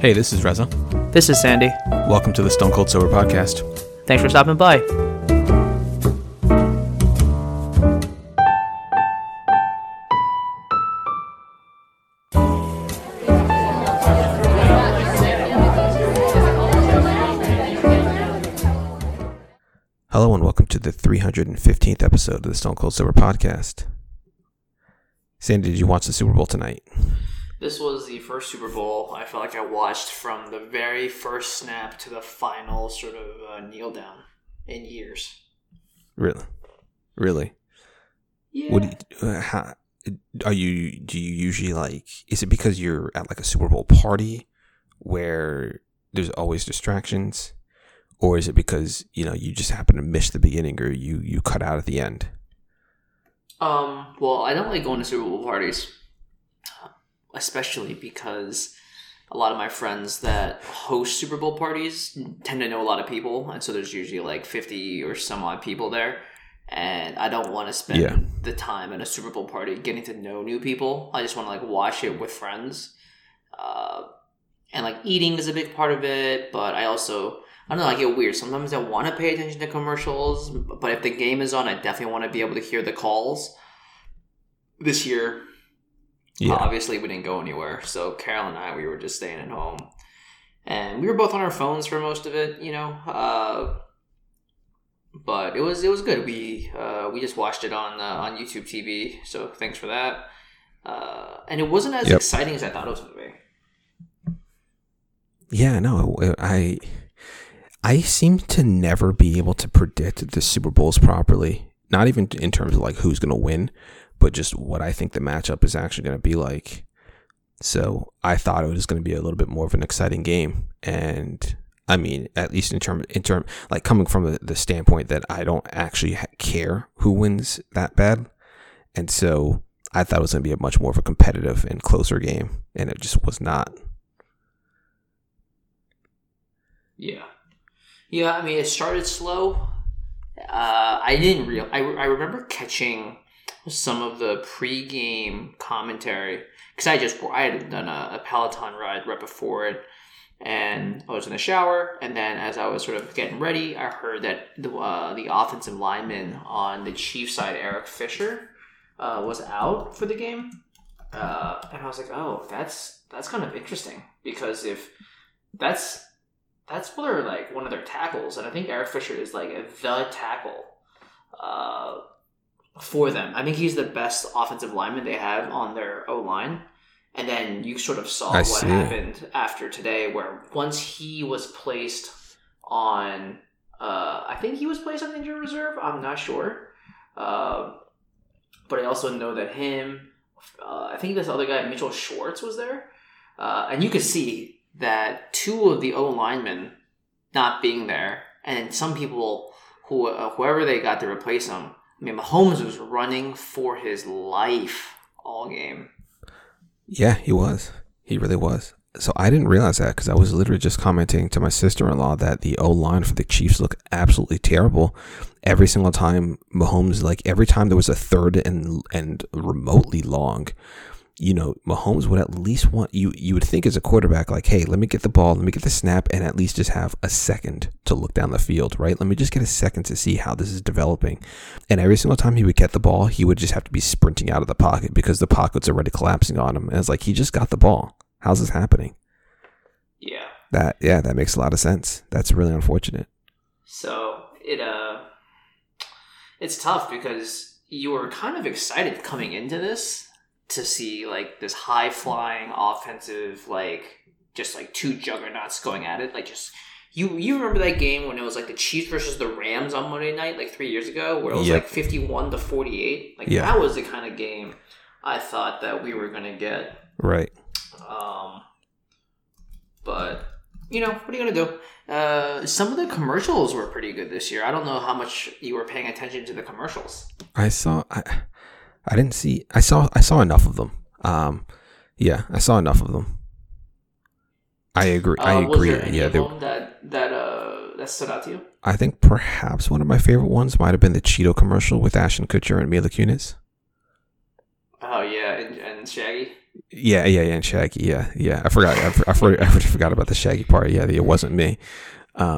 Hey, this is Reza. This is Sandy. Welcome to the Stone Cold Sober Podcast. Thanks for stopping by. Hello and welcome to the 315th episode of the Stone Cold Sober Podcast. Sandy, did you watch the Super Bowl tonight? This was the first Super Bowl I felt like I watched from the very first snap to the final sort of kneel down in years. Really? Yeah. What do you, how, are you? Do you usually like? Is it because you're at like a Super Bowl party where there's always distractions, or is it because you know you just happen to miss the beginning or you cut out at the end? Well, I don't like going to Super Bowl parties. Especially because a lot of my friends that host Super Bowl parties tend to know a lot of people. And so there's usually like 50 or some odd people there. And I don't want to spend the time at a Super Bowl party getting to know new people. I just want to like watch it with friends. And like eating is a big part of it. But I also, I don't know, I get weird. Sometimes I want to pay attention to commercials. But if the game is on, I definitely want to be able to hear the calls. This year... Yeah. Obviously, we didn't go anywhere. So Carol and I, we were just staying at home. And we were both on our phones for most of it, you know. But it was good. We just watched it on YouTube TV. So thanks for that. And it wasn't as exciting as I thought it was going to be. Yeah, no. I seem to never be able to predict the Super Bowls properly. Not even in terms of like who's going to win, but just what I think the matchup is actually going to be like. So I thought it was going to be a little bit more of an exciting game. And I mean, at least in term, like coming from the standpoint that I don't actually care who wins that bad. And so I thought it was going to be a much more of a competitive and closer game. And it just was not. Yeah. Yeah. I mean, it started slow. I remember catching some of the pre-game commentary because I had done a Peloton ride right before it, and I was in the shower, and then as I was sort of getting ready, I heard that the offensive lineman on the Chiefs side, Eric Fisher, was out for the game, and I was like, oh, that's kind of interesting because if that's what they're like one of their tackles, and I think Eric Fisher is like the tackle for them. I think he's the best offensive lineman they have on their O-line. And then you sort of saw what happened after today where once he was placed on... I think he was placed on injury reserve. I'm not sure. But I also know that him... I think this other guy, Mitchell Schwartz, was there. And you could see that two of the O-linemen not being there. And some people, whoever they got to replace them, I mean, Mahomes was running for his life all game. Yeah, he was. He really was. So I didn't realize that because I was literally just commenting to my sister-in-law that the O-line for the Chiefs looked absolutely terrible. Every single time Mahomes, like every time there was a third and remotely long, you know, Mahomes would at least want, you would think as a quarterback, like, hey, let me get the ball, let me get the snap, and at least just have a second to look down the field, right? Let me just get a second to see how this is developing. And every single time he would get the ball, he would just have to be sprinting out of the pocket because the pocket's already collapsing on him. And it's like, he just got the ball. How's this happening? Yeah. That makes a lot of sense. That's really unfortunate. So it's tough because you were kind of excited coming into this to see like this high flying offensive, like just like two juggernauts going at it. Like just you remember that game when it was like the Chiefs versus the Rams on Monday night, like 3 years ago, where it was like 51-48. Like that was the kind of game I thought that we were gonna get. Right. But you know, what are you gonna do? Some of the commercials were pretty good this year. I don't know how much you were paying attention to the commercials. I saw enough of them. I saw enough of them. I agree. Was there any of them that stood out to you? I think perhaps one of my favorite ones might have been the Cheeto commercial with Ashton Kutcher and Mila Kunis. Oh yeah, and and Shaggy. Yeah, and Shaggy. Yeah. I forgot about the Shaggy part. Yeah, the It Wasn't Me. I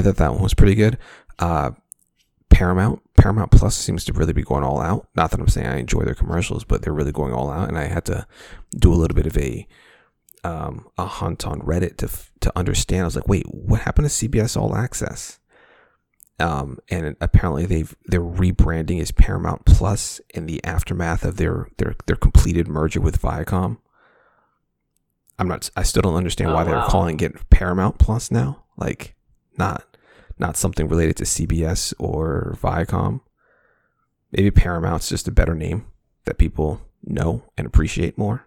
thought that one was pretty good. Paramount Plus seems to really be going all out. Not that I'm saying I enjoy their commercials, but they're really going all out. And I had to do a little bit of a hunt on Reddit to understand. I was like, wait, what happened to CBS All Access? And apparently they're rebranding as Paramount Plus in the aftermath of their completed merger with Viacom. I still don't understand why they're calling it Paramount Plus now. Like, not something related to CBS or Viacom. Maybe Paramount's just a better name that people know and appreciate more.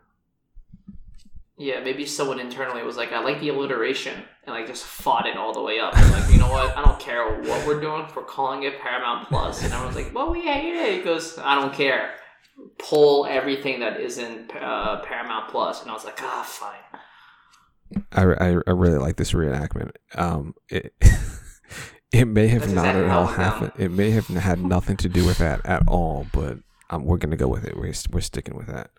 Yeah, maybe someone internally was like, I like the alliteration, and like just fought it all the way up. And like, you know what? I don't care what we're doing. We're calling it Paramount Plus. And everyone's like, well, we hate it. He goes, I don't care. Pull everything that isn't Paramount Plus. And I was like, fine. I really like this reenactment. It may have not at all happened. It may have had nothing to do with that at all, but we're going to go with it. We're sticking with that.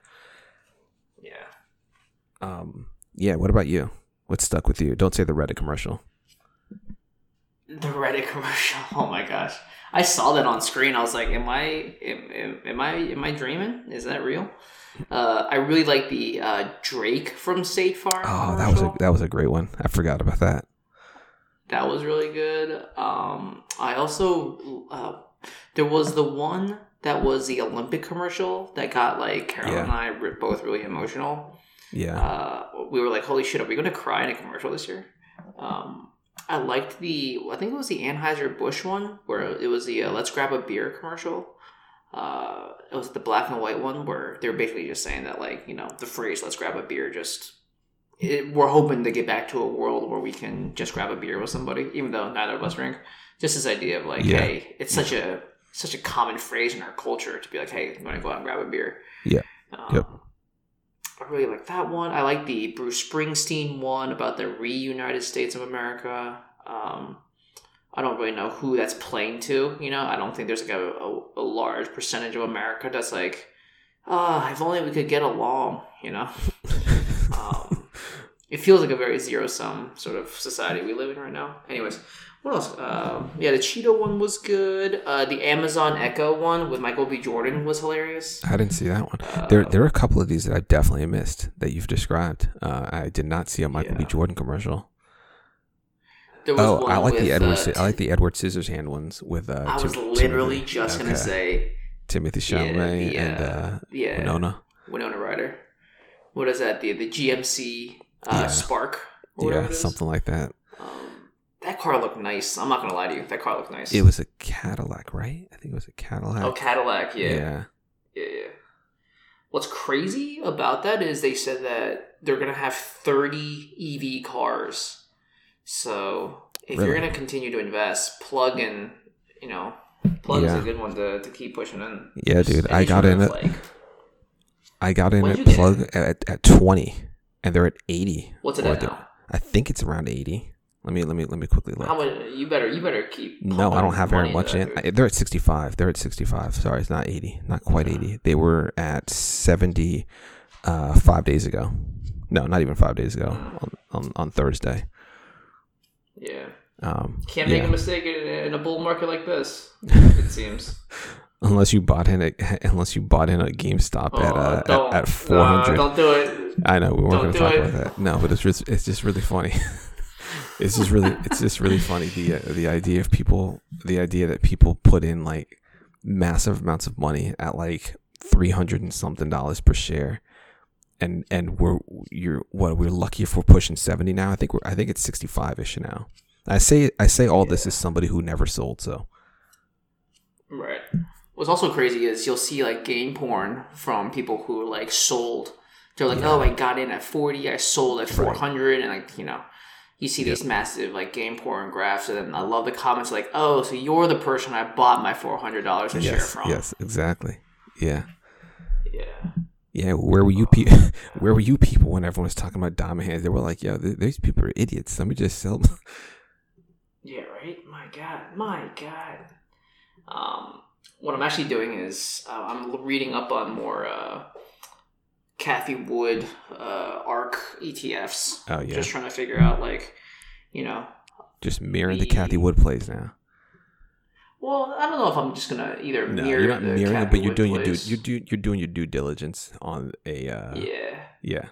Yeah, what about you? What stuck with you? Don't say the Reddit commercial. The Reddit commercial. Oh my gosh. I saw that on screen. I was like, am I dreaming? Is that real? I really like the Drake from State Farm. Oh, that was a great one. I forgot about that. That was really good. I also there was the one that was the Olympic commercial that got like Carol and I were both really emotional. Yeah, we were like, "Holy shit, are we going to cry in a commercial this year?" I liked I think it was the Anheuser-Busch one where it was the "Let's grab a beer" commercial. It was the black and white one where they were basically just saying that, like, you know, the phrase "Let's grab a beer" we're hoping to get back to a world where we can just grab a beer with somebody, even though neither of us drink. Just this idea of like, hey, it's such a common phrase in our culture to be like, hey, I'm going to go out and grab a beer. Yeah. Yep. I really like that one. I like the Bruce Springsteen one about the reunited States of America. I don't really know who that's playing to. You know, I don't think there's like a large percentage of America that's like, if only we could get along, you know? It feels like a very zero-sum sort of society we live in right now. Anyways, what else? The Cheeto one was good. The Amazon Echo one with Michael B. Jordan was hilarious. I didn't see that one. There are a couple of these that I definitely missed that you've described. I did not see a Michael B. Jordan commercial. There was one I like the Edward Scissorhands ones with. I was literally just going to say Timothée Chalamet and Winona Ryder. What is that? The GMC Spark. Yeah, something like that. That car looked nice. I'm not going to lie to you. That car looked nice. It was a Cadillac, right? I think it was a Cadillac. Oh, Cadillac, Yeah. What's crazy about that is they said that they're going to have 30 EV cars. So if you're going to continue to invest, plug in, you know, is a good one to keep pushing in. Yeah, dude. I got in at plug at 20 and they're at 80. What's it at now? I think it's around 80. Let me quickly look. You better keep. No, I don't have very much in. They're at 65. Sorry, it's not 80. Not quite 80. They were at 70 5 days ago. No, not even 5 days ago. On Thursday. Yeah. Can't make a mistake in a bull market like this. It seems. Unless you bought in a GameStop at 400. Don't do it. I know we weren't going to talk about that. No, but it's just really funny. It's just really funny the idea that people put in like massive amounts of money at like $300 and something per share, and we're lucky if we're pushing 70 now. I think it's 65-ish now. I say all this is somebody who never sold. So right. What's also crazy is you'll see like game porn from people who like sold. They're like, I got in at 40, I sold at 400, and like, you know. You see these massive like game porn graphs, and then I love the comments like, "Oh, so you're the person I bought my $400 a share from." Yes, exactly. Yeah. Where were you people when everyone was talking about diamond hands? They were like, "Yo, these people are idiots. Let me just sell them." Yeah. Right. My God. What I'm actually doing is I'm reading up on more Cathie Wood ARC ETFs. Oh, yeah. Just trying to figure out, like, you know. Just mirror the Cathie Wood plays now. Well, I don't know if I'm just going to either mirror you're not mirroring it, but you're doing your due diligence on a Yeah.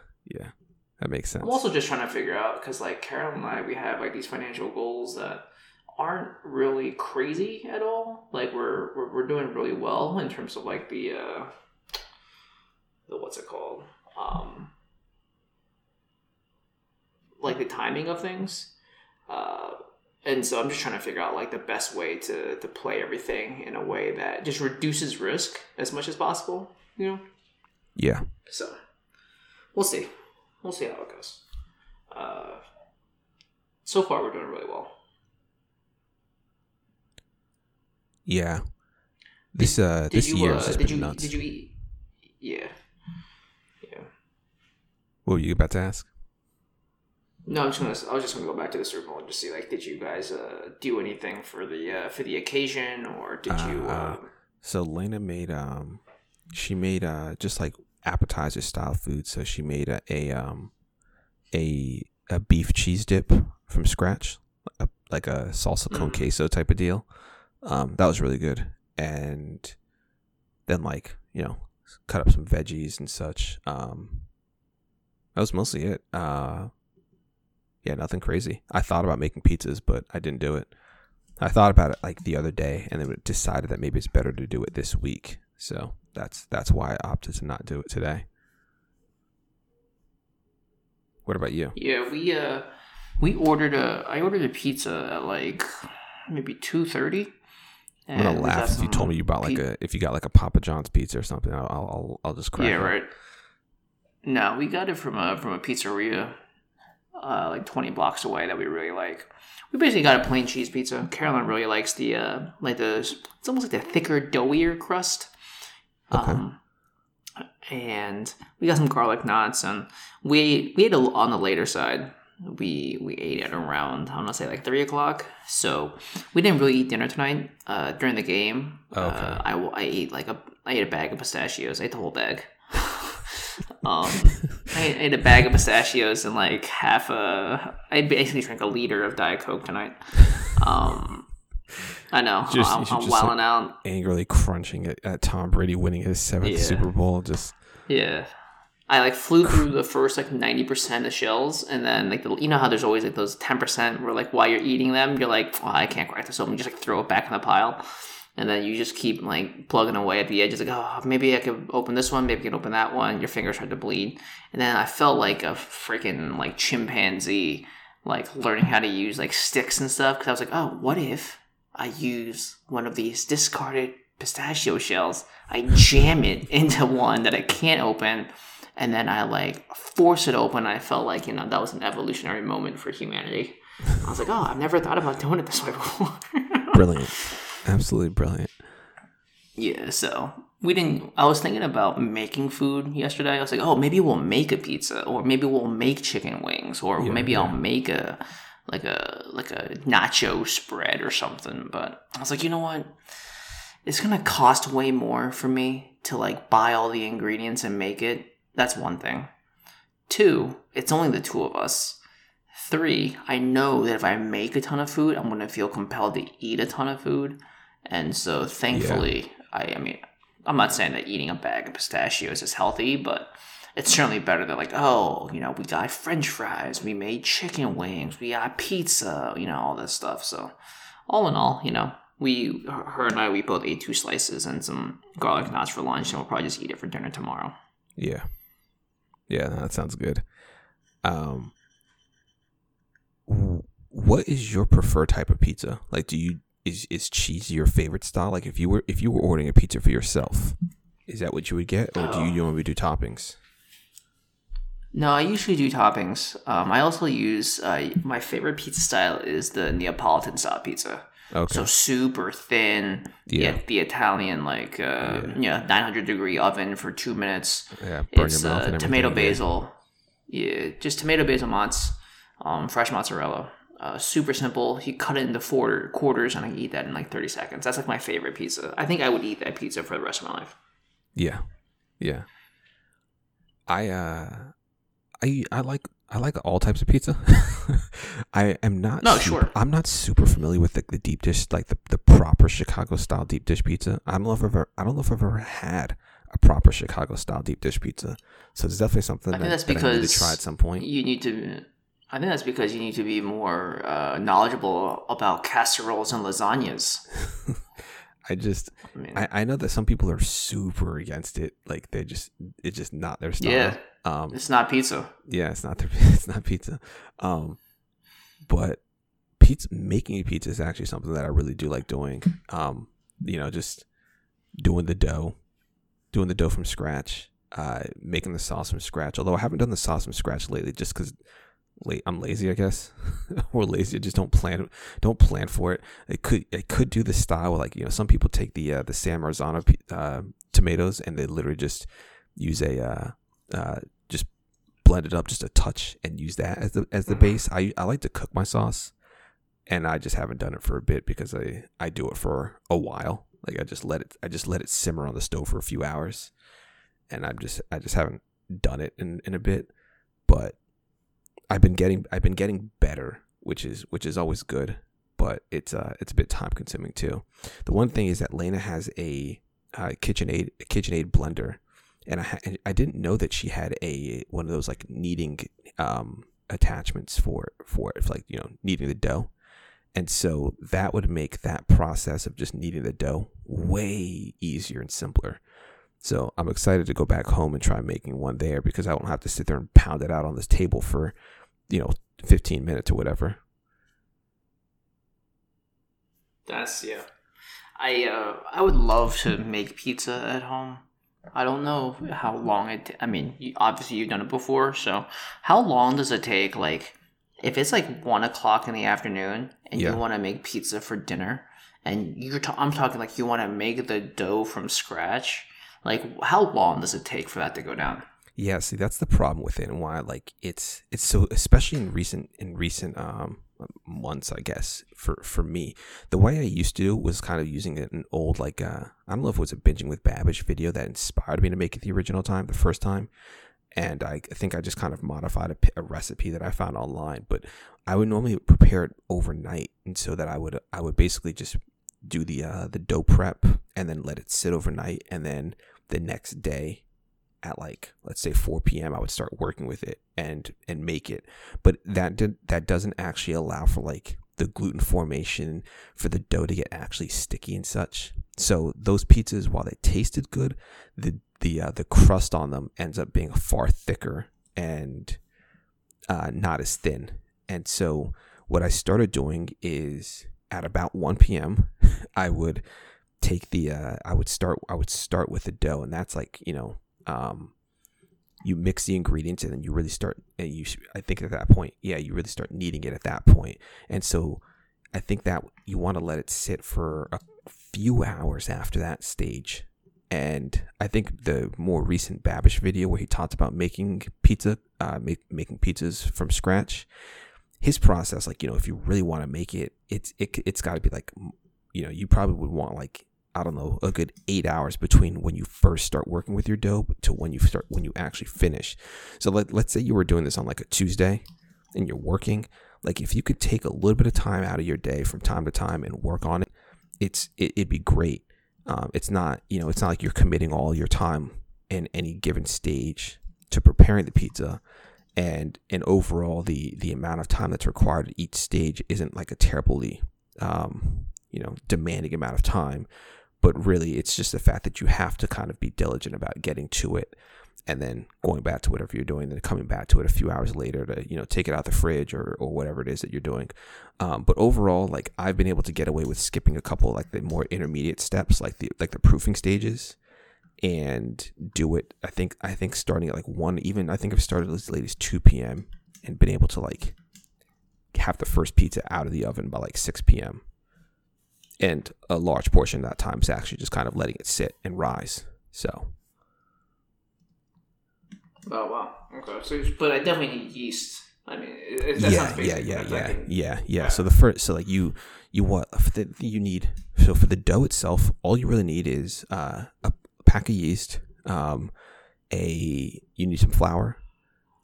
That makes sense. I'm also just trying to figure out, because, like, Carol and I, we have, like, these financial goals that aren't really crazy at all. Like, we're doing really well in terms of, like, the what's it called? Like, the timing of things. And so I'm just trying to figure out, like, the best way to play everything in a way that just reduces risk as much as possible, you know? Yeah. So we'll see. We'll see how it goes. So far, we're doing really well. Yeah. This year has been nuts. Did you eat? Yeah. What were you about to ask? No, I was just gonna go back to the Super Bowl and just see, like, did you guys do anything for the occasion, or did you? So Lena made she made just like appetizer style food. So she made a beef cheese dip from scratch, like a salsa con queso type of deal. That was really good, and then, like, you know, cut up some veggies and such. That was mostly it. Yeah, nothing crazy. I thought about making pizzas, but I didn't do it. I thought about it, like, the other day, and then decided that maybe it's better to do it this week. So that's why I opted to not do it today. What about you? Yeah, I ordered a pizza at, like, maybe 2:30. I'm gonna laugh if you told me you bought if you got a Papa John's pizza or something. I'll just crack. Yeah, right. No, we got it from a pizzeria. Like 20 blocks away that we really like. We basically got a plain cheese pizza. Carolyn really likes the it's almost like the thicker, doughier crust. Okay. And we got some garlic knots, and we ate on the later side. We ate at around, I'm gonna say, like 3 o'clock. So we didn't really eat dinner tonight. During the game, okay. I ate a bag of pistachios. I ate the whole bag. I ate a bag of pistachios and like I basically drank a liter of Diet Coke tonight. I know I'm wilding out, angrily crunching at Tom Brady winning his seventh Super Bowl. I like flew through the first like 90% of shells, and then like you know how there's always like those 10% where like while you're eating them you're like, oh, I can't crack this open, you just like throw it back in the pile. And then you just keep, like, plugging away at the edges. Like, oh, maybe I could open this one. Maybe I can open that one. Your fingers start to bleed. And then I felt like a freaking, like, chimpanzee, like, learning how to use, like, sticks and stuff. Because I was like, oh, what if I use one of these discarded pistachio shells? I jam it into one that I can't open. And then I, like, force it open. I felt like, you know, that was an evolutionary moment for humanity. I was like, oh, I've never thought about doing it this way before. Brilliant. Absolutely brilliant. Yeah, so I was thinking about making food yesterday. I was like, oh, maybe we'll make a pizza, or maybe we'll make chicken wings, or I'll make a nacho spread or something. But I was like, you know what? It's gonna cost way more for me to like buy all the ingredients and make it. That's one thing. 2, it's only the 2 of us. 3, I know that if I make a ton of food, I'm going to feel compelled to eat a ton of food. And so thankfully, I mean, I'm not saying that eating a bag of pistachios is healthy, but it's certainly better than like, oh, you know, we got French fries, we made chicken wings, we got pizza, you know, all this stuff. So all in all, you know, her and I both ate 2 slices and some garlic knots for lunch, and we'll probably just eat it for dinner tomorrow. Yeah. Yeah, that sounds good. What is your preferred type of pizza? Like, is cheese your favorite style? Like, if you were ordering a pizza for yourself, is that what you would get, or do you normally do toppings? No, I usually do toppings. I also use my favorite pizza style is the Neapolitan style pizza. Okay. So super thin, yet the Italian 900-degree oven for 2 minutes. Yeah, burn your mouth and everything. Tomato basil, just tomato basil mozz. Fresh mozzarella, Super simple. You cut it into four quarters, and I eat that in like 30 seconds. That's like my favorite pizza. I think I would eat that pizza for the rest of my life. Yeah, yeah. I like all types of pizza. I am not. No, sure. I'm not super familiar with the deep dish, like the proper Chicago style deep dish pizza. I don't know if I've ever had a proper Chicago style deep dish pizza. So it's definitely something I need to try at some point. I think that's because you need to be more knowledgeable about casseroles and lasagnas. I know that some people are super against it. Like it's just not their style. Yeah, it's not pizza. Yeah, it's not pizza. But making pizza is actually something that I really do like doing. Just doing the dough from scratch, making the sauce from scratch. Although I haven't done the sauce from scratch lately, just because. I'm lazy, I guess. Or lazy. I just don't plan for it. I could do the style like, some people take the San Marzano tomatoes and they literally just use just blend it up just a touch and use that as the base. I like to cook my sauce, and I just haven't done it for a bit because I do it for a while. Like I just let it simmer on the stove for a few hours, and I just haven't done it in a bit, but I've been getting better, which is always good, but it's a bit time consuming too. The one thing is that Lena has a KitchenAid blender, and I didn't know that she had one of those like kneading attachments for kneading the dough, and so that would make that process of just kneading the dough way easier and simpler. So I'm excited to go back home and try making one there because I won't have to sit there and pound it out on this table for, 15 minutes or whatever. I would love to make pizza at home. I don't know how long obviously you've done it before. So how long does it take? Like if it's like 1 o'clock in the afternoon and you want to make pizza for dinner and I'm talking like you want to make the dough from scratch. Like, how long does it take for that to go down? Yeah, see, that's the problem with it, and why like it's so, especially in recent months, I guess. For me, the way I used to do was kind of using an old like I don't know if it was a Binging with Babbage video that inspired me to make it the first time, and I think I just kind of modified a recipe that I found online. But I would normally prepare it overnight, and so that I would basically just do the dough prep and then let it sit overnight, and then the next day at like let's say 4 p.m. I would start working with it and make it, but that doesn't actually allow for like the gluten formation for the dough to get actually sticky and such. So those pizzas, while they tasted good, the crust on them ends up being far thicker and not as thin. And so what I started doing is at about 1 p.m. I would take I would start with the dough, and that's like, you mix the ingredients, and then you really start, and I think at that point, you really start kneading it at that point. And so I think that you want to let it sit for a few hours after that stage. And I think the more recent Babish video where he talked about making pizza, making pizzas from scratch, his process, like, if you really want to make it, it's got to be like, you probably would want like, I don't know, a good 8 hours between when you first start working with your dough to when you actually finish. So let's say you were doing this on like a Tuesday and you're working, like if you could take a little bit of time out of your day from time to time and work on it, it'd be great. It's not like you're committing all your time in any given stage to preparing the pizza. And overall, the amount of time that's required at each stage isn't like a terribly, demanding amount of time. But really, it's just the fact that you have to kind of be diligent about getting to it and then going back to whatever you're doing, then coming back to it a few hours later to, take it out the fridge or whatever it is that you're doing. But overall, like I've been able to get away with skipping a couple like the more intermediate steps, like the proofing stages, and do it I think starting at like 1, even I think I've started as late as 2 p.m. and been able to like have the first pizza out of the oven by like 6 p.m. and a large portion of that time is actually just kind of letting it sit and rise. So oh wow, okay, so but I definitely need yeast I mean, yeah. So the first, for the dough itself, all you really need is a pack of yeast, you need some flour,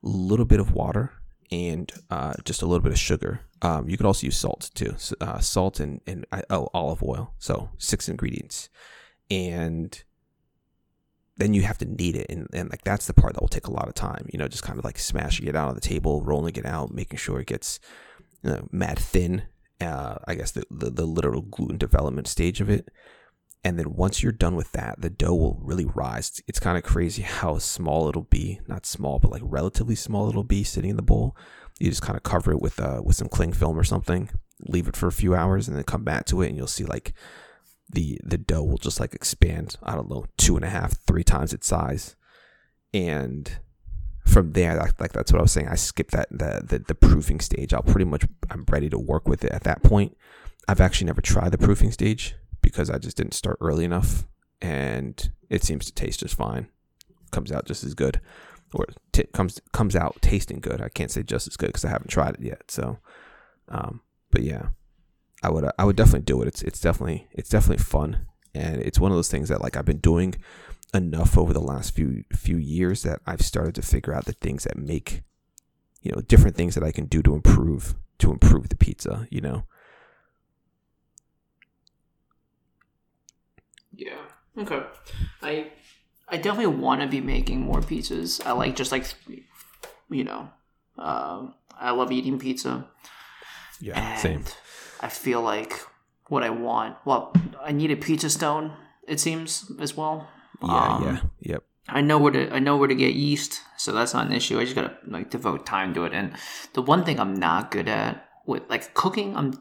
a little bit of water, and just a little bit of sugar. You could also use salt too, salt and olive oil. So 6 ingredients, and then you have to knead it, and like that's the part that will take a lot of time. You know, just kind of like smashing it out on the table, rolling it out, making sure it gets mad thin. I guess the literal gluten development stage of it. And then once you're done with that, the dough will really rise. It's kind of crazy how small it'll be. Not small, but like relatively small it'll be sitting in the bowl. You just kind of cover it with some cling film or something. Leave it for a few hours and then come back to it, and you'll see like the dough will just like expand, I don't know, 2.5-3 times its size. And from there, like that's what I was saying. I skipped that the proofing stage. I'm ready to work with it at that point. I've actually never tried the proofing stage, because I just didn't start early enough, and it seems to taste just fine. Comes out just as good, or comes out tasting good. I can't say just as good because I haven't tried it yet. So, but yeah, I would definitely do it. It's definitely fun, and it's one of those things that like I've been doing enough over the last few years that I've started to figure out the things that make, different things that I can do to improve the pizza. Yeah. Okay. I definitely want to be making more pizzas. I like I love eating pizza. Yeah. And same. I feel like what I want. Well, I need a pizza stone. It seems as well. Yeah. Yep. I know where to get yeast, so that's not an issue. I just gotta like devote time to it. And the one thing I'm not good at with like cooking, I'm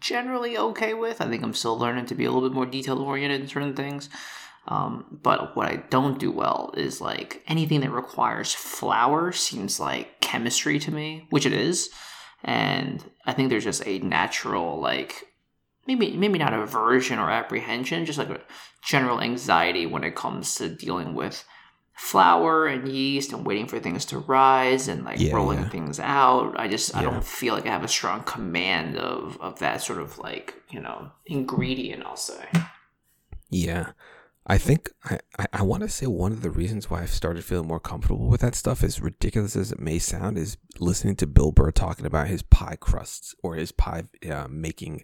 generally okay with. I think I'm still learning to be a little bit more detail oriented in certain things, but what I don't do well is like anything that requires flour seems like chemistry to me, which it is, and I think there's just a natural like maybe not aversion or apprehension, just like a general anxiety when it comes to dealing with flour and yeast and waiting for things to rise and like rolling things out. I don't feel like I have a strong command of that sort of like, ingredient, I'll say. Yeah. I think I want to say one of the reasons why I've started feeling more comfortable with that stuff, as ridiculous as it may sound, is listening to Bill Burr talking about his pie crusts or his pie making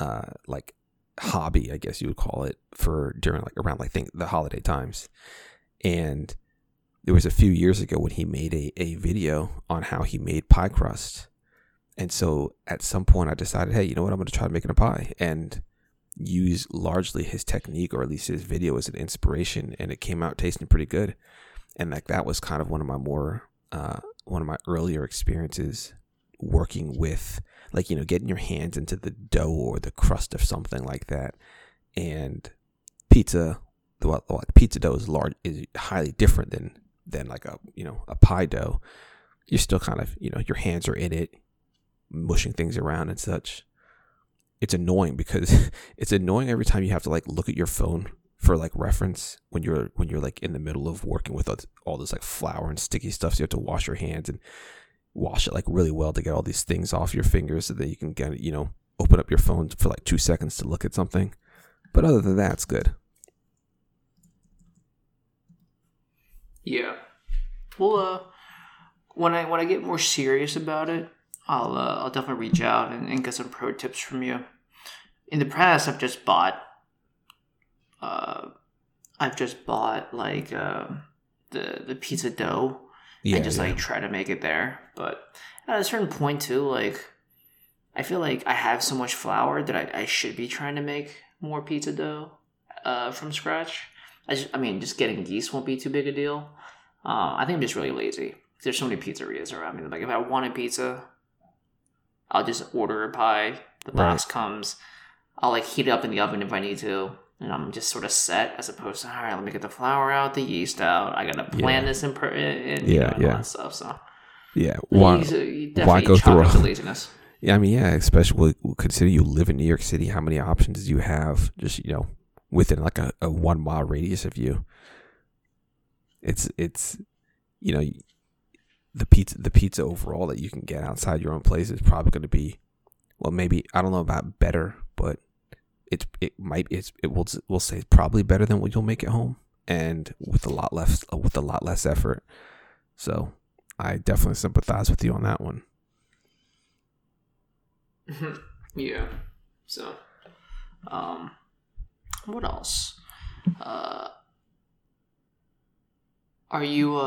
like hobby, I guess you would call it, for during like around like the holiday times. And there was a few years ago when he made a video on how he made pie crust. And so at some point I decided, hey, you know what, I'm going to try making a pie, and use largely his technique, or at least his video, as an inspiration. And it came out tasting pretty good. And like that was kind of one of my more one of my earlier experiences working with like, getting your hands into the dough or the crust of something like that. And pizza dough is highly different than like a pie dough. You're still kind of, your hands are in it, mushing things around and such. It's annoying because it's annoying every time you have to like look at your phone for like reference when you're like in the middle of working with all this like flour and sticky stuff. So you have to wash your hands and wash it like really well to get all these things off your fingers so that you can get open up your phone for like 2 seconds to look at something. But other than that, it's good. Yeah. Well, when I get more serious about it, I'll definitely reach out and get some pro tips from you. In the past, I've just bought like the pizza dough. Yeah, and just like try to make it there, but at a certain point too, like I feel like I have so much flour that I should be trying to make more pizza dough from scratch. Just getting yeast won't be too big a deal. I think I'm just really lazy. There's so many pizzerias around me. Like if I want a pizza, I'll just order a pie. The box comes. I'll like heat it up in the oven if I need to. And I'm just sort of set, as opposed to, all right, let me get the flour out, the yeast out. I gotta plan this and all that stuff. So why go through all the laziness? Yeah, especially consider you live in New York City. How many options do you have? Just within like a 1 mile radius of you. It's the pizza overall that you can get outside your own place is probably going to be, well, maybe, I don't know about better, but we'll say it's probably better than what you'll make at home, and with a lot less effort. So I definitely sympathize with you on that one. Yeah. So, what else? Are you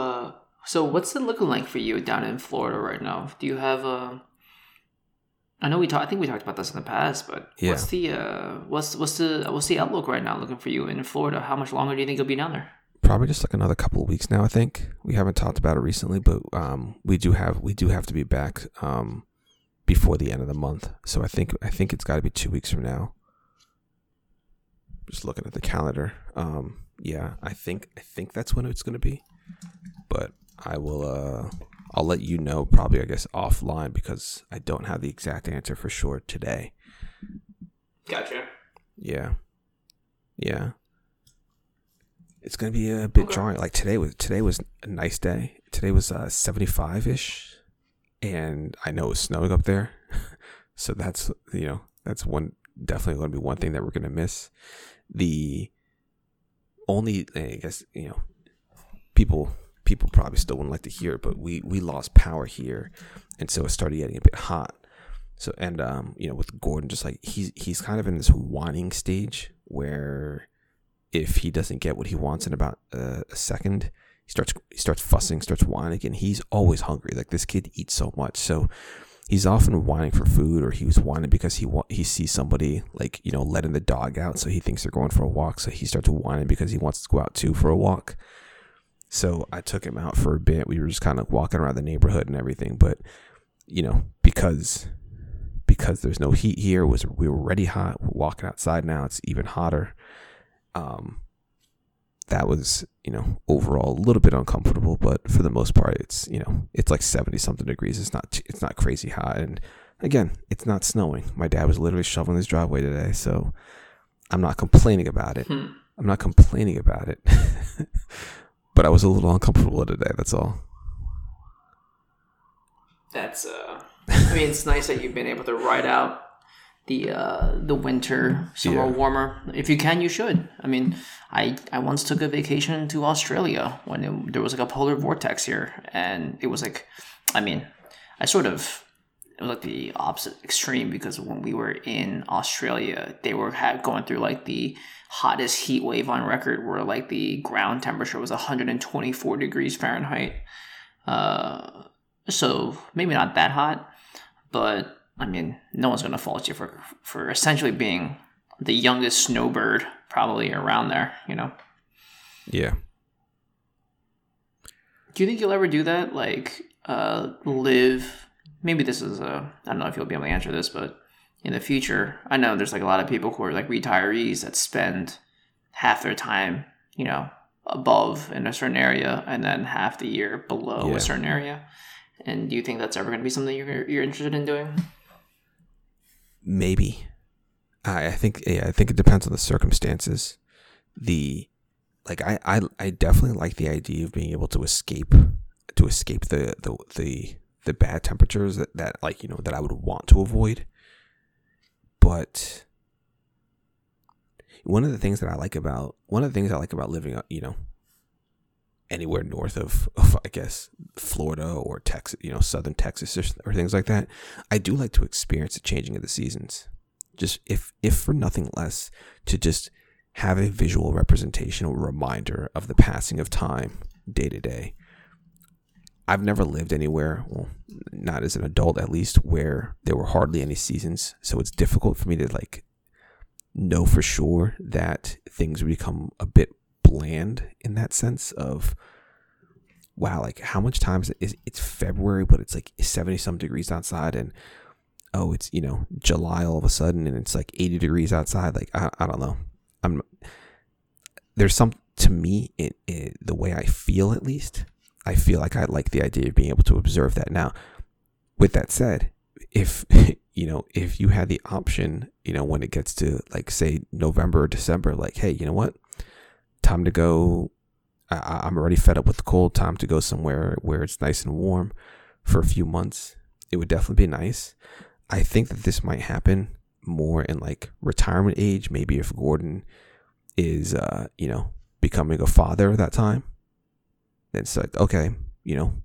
so what's it looking like for you down in Florida right now? Do you have I think we talked about this in the past, but yeah. What's the outlook right now looking for you in Florida? How much longer do you think you'll be down there? Probably just like another couple of weeks now. I think we haven't talked about it recently, but we do have to be back before the end of the month. So I think it's got to be 2 weeks from now. Just looking at the calendar, yeah, I think that's when it's going to be. But I will, I'll let you know probably, I guess, offline, because I don't have the exact answer for sure today. Gotcha. Yeah. It's going to be a bit jarring. Like today was a nice day. Today was 75-ish, and I know it's snowing up there, so that's one, definitely going to be one thing that we're going to miss. The only, I guess, people probably still wouldn't like to hear it, but we lost power here, and so it started getting a bit hot. So, and with Gordon, just like he's kind of in this whining stage where if he doesn't get what he wants in about a second, he starts fussing, starts whining, and he's always hungry. Like, this kid eats so much, so he's often whining for food, or he was whining because he sees somebody, like, letting the dog out, so he thinks they're going for a walk, so he starts whining because he wants to go out too for a walk. So I took him out for a bit. We were just kind of walking around the neighborhood and everything, but because there's no heat here, we were already hot. We're walking outside now; it's even hotter. That was, overall a little bit uncomfortable, but for the most part, it's, it's like 70 something degrees. It's not crazy hot. And again, it's not snowing. My dad was literally shoveling his driveway today. So I'm not complaining about it. But I was a little uncomfortable today. That's all. That's, it's nice that you've been able to ride out the winter somewhere warmer. If you can, you should. I once took a vacation to Australia when there was like a polar vortex here, and it was like, it was like the opposite extreme, because when we were in Australia, they were going through like the hottest heat wave on record, where like the ground temperature was 124 degrees Fahrenheit. So maybe not that hot, but no one's going to fault you for essentially being the youngest snowbird probably around there, Yeah. Do you think you'll ever do that? Like, live, maybe this is I don't know if you'll be able to answer this, but in the future, I know there's like a lot of people who are like retirees that spend half their time, above in a certain area and then half the year below a certain area. And do you think that's ever going to be something you're interested in doing? Maybe. I think it depends on the circumstances. I definitely like the idea of being able to escape the bad temperatures that I would want to avoid. But one of the things I like about living, anywhere north of I guess Florida or Texas, southern Texas or things like that, I do like to experience the changing of the seasons. Just if for nothing less, to just have a visual representation or reminder of the passing of time day to day. I've never lived anywhere, well, not as an adult at least, where there were hardly any seasons. So it's difficult for me to like know for sure that things would become a bit bland in that sense of, wow, like how much time is it's February, but it's like 70 some degrees outside, and oh, it's July all of a sudden, and it's like 80 degrees outside. Like I don't know. There's some, to me, it the way I feel, at least I feel like I like the idea of being able to observe that. Now, with that said, if if you had the option, when it gets to like say November or December, like, hey, you know what? Time to go I'm already fed up with the cold. Time to go somewhere where it's nice and warm for a few months. It would definitely be nice. I think that this might happen more in like retirement age. Maybe if Gordon is, becoming a father at that time. It's like, okay, we will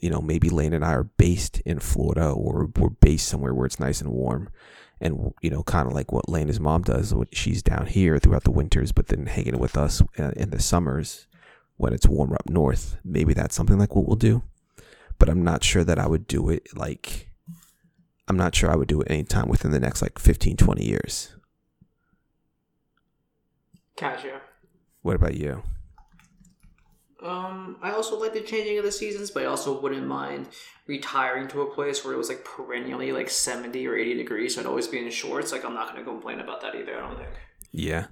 maybe Lena and I are based in Florida, or we're based somewhere where it's nice and warm. And, kind of like what Lena's mom does. She's down here throughout the winters, but then hanging with us in the summers when it's warmer up north. Maybe that's something like what we'll do. But I'm not sure that I would do it. Like, I'm not sure I would do it anytime within the next, 15, 20 years. Gotcha. What about you? I also like the changing of the seasons, but I also wouldn't mind retiring to a place where it was perennially 70 or 80 degrees. So I'd always be in shorts. I'm not going to complain about that either, I don't think. Yeah.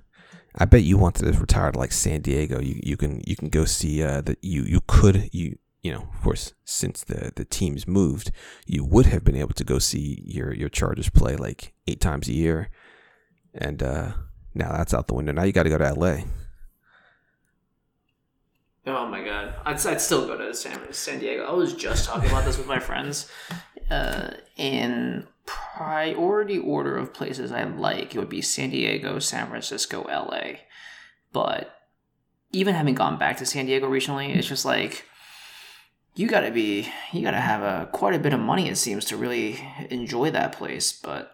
I bet you wanted to retire to San Diego. You can go see of course, since the teams moved, you would have been able to go see your Chargers play 8 times a year. And now that's out the window. Now you got to go to LA. Oh my God! I'd still go to San Diego. I was just talking about this with my friends. In priority order of places I like, it would be San Diego, San Francisco, LA. But even having gone back to San Diego recently, it's just you gotta have quite a bit of money, it seems, to really enjoy that place. But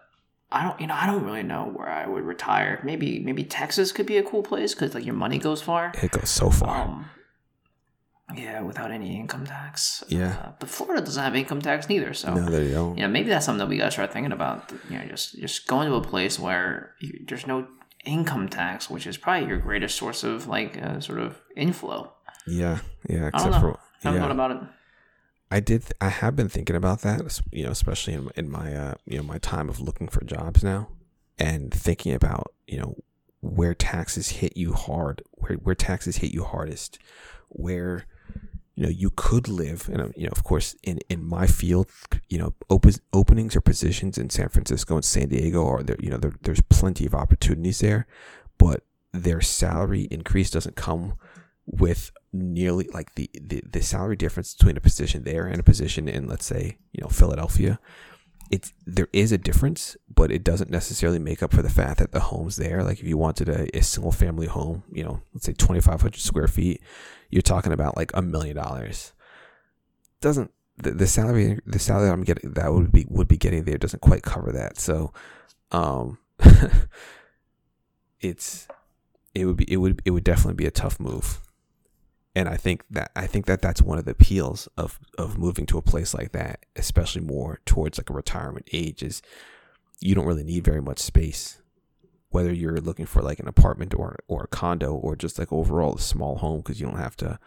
I don't really know where I would retire. Maybe Texas could be a cool place because your money goes far. It goes so far. Yeah, without any income tax. Yeah. But Florida doesn't have income tax neither, so. No, they don't. Yeah, maybe that's something that we got to start thinking about. Just going to a place where there's no income tax, which is probably your greatest source of sort of inflow. Yeah, yeah. I don't know about it. I have been thinking about that, especially in my my time of looking for jobs now, and thinking about where taxes hit you hard, where taxes hit you hardest, where. You could live, and of course, in my field, openings or positions in San Francisco and San Diego are there. There's plenty of opportunities there, but their salary increase doesn't come with nearly the salary difference between a position there and a position in, let's say, Philadelphia. There is a difference, but it doesn't necessarily make up for the fact that the homes there, if you wanted a single family home, let's say 2,500 square feet, you're talking about $1 million. Doesn't the salary I'm getting that would be getting there doesn't quite cover that. So, it would definitely be a tough move. And I think that that's one of the appeals of moving to a place like that, especially more towards a retirement age, is you don't really need very much space, whether you're looking for an apartment or a condo or just overall a small home, because you don't have to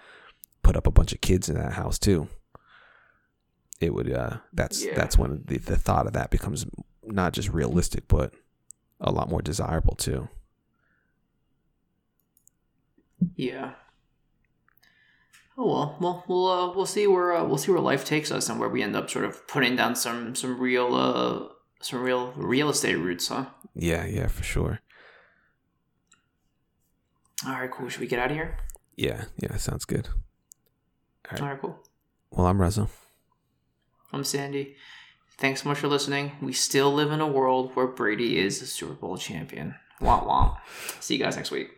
put up a bunch of kids in that house too. It would that's when the thought of that becomes not just realistic, but a lot more desirable too. Yeah. Oh well, we'll see where life takes us and where we end up sort of putting down some real real estate roots, huh? Yeah, for sure. All right, cool. Should we get out of here? Yeah, sounds good. All right, cool. Well, I'm Reza. I'm Sandy. Thanks so much for listening. We still live in a world where Brady is the Super Bowl champion. Womp womp. See you guys next week.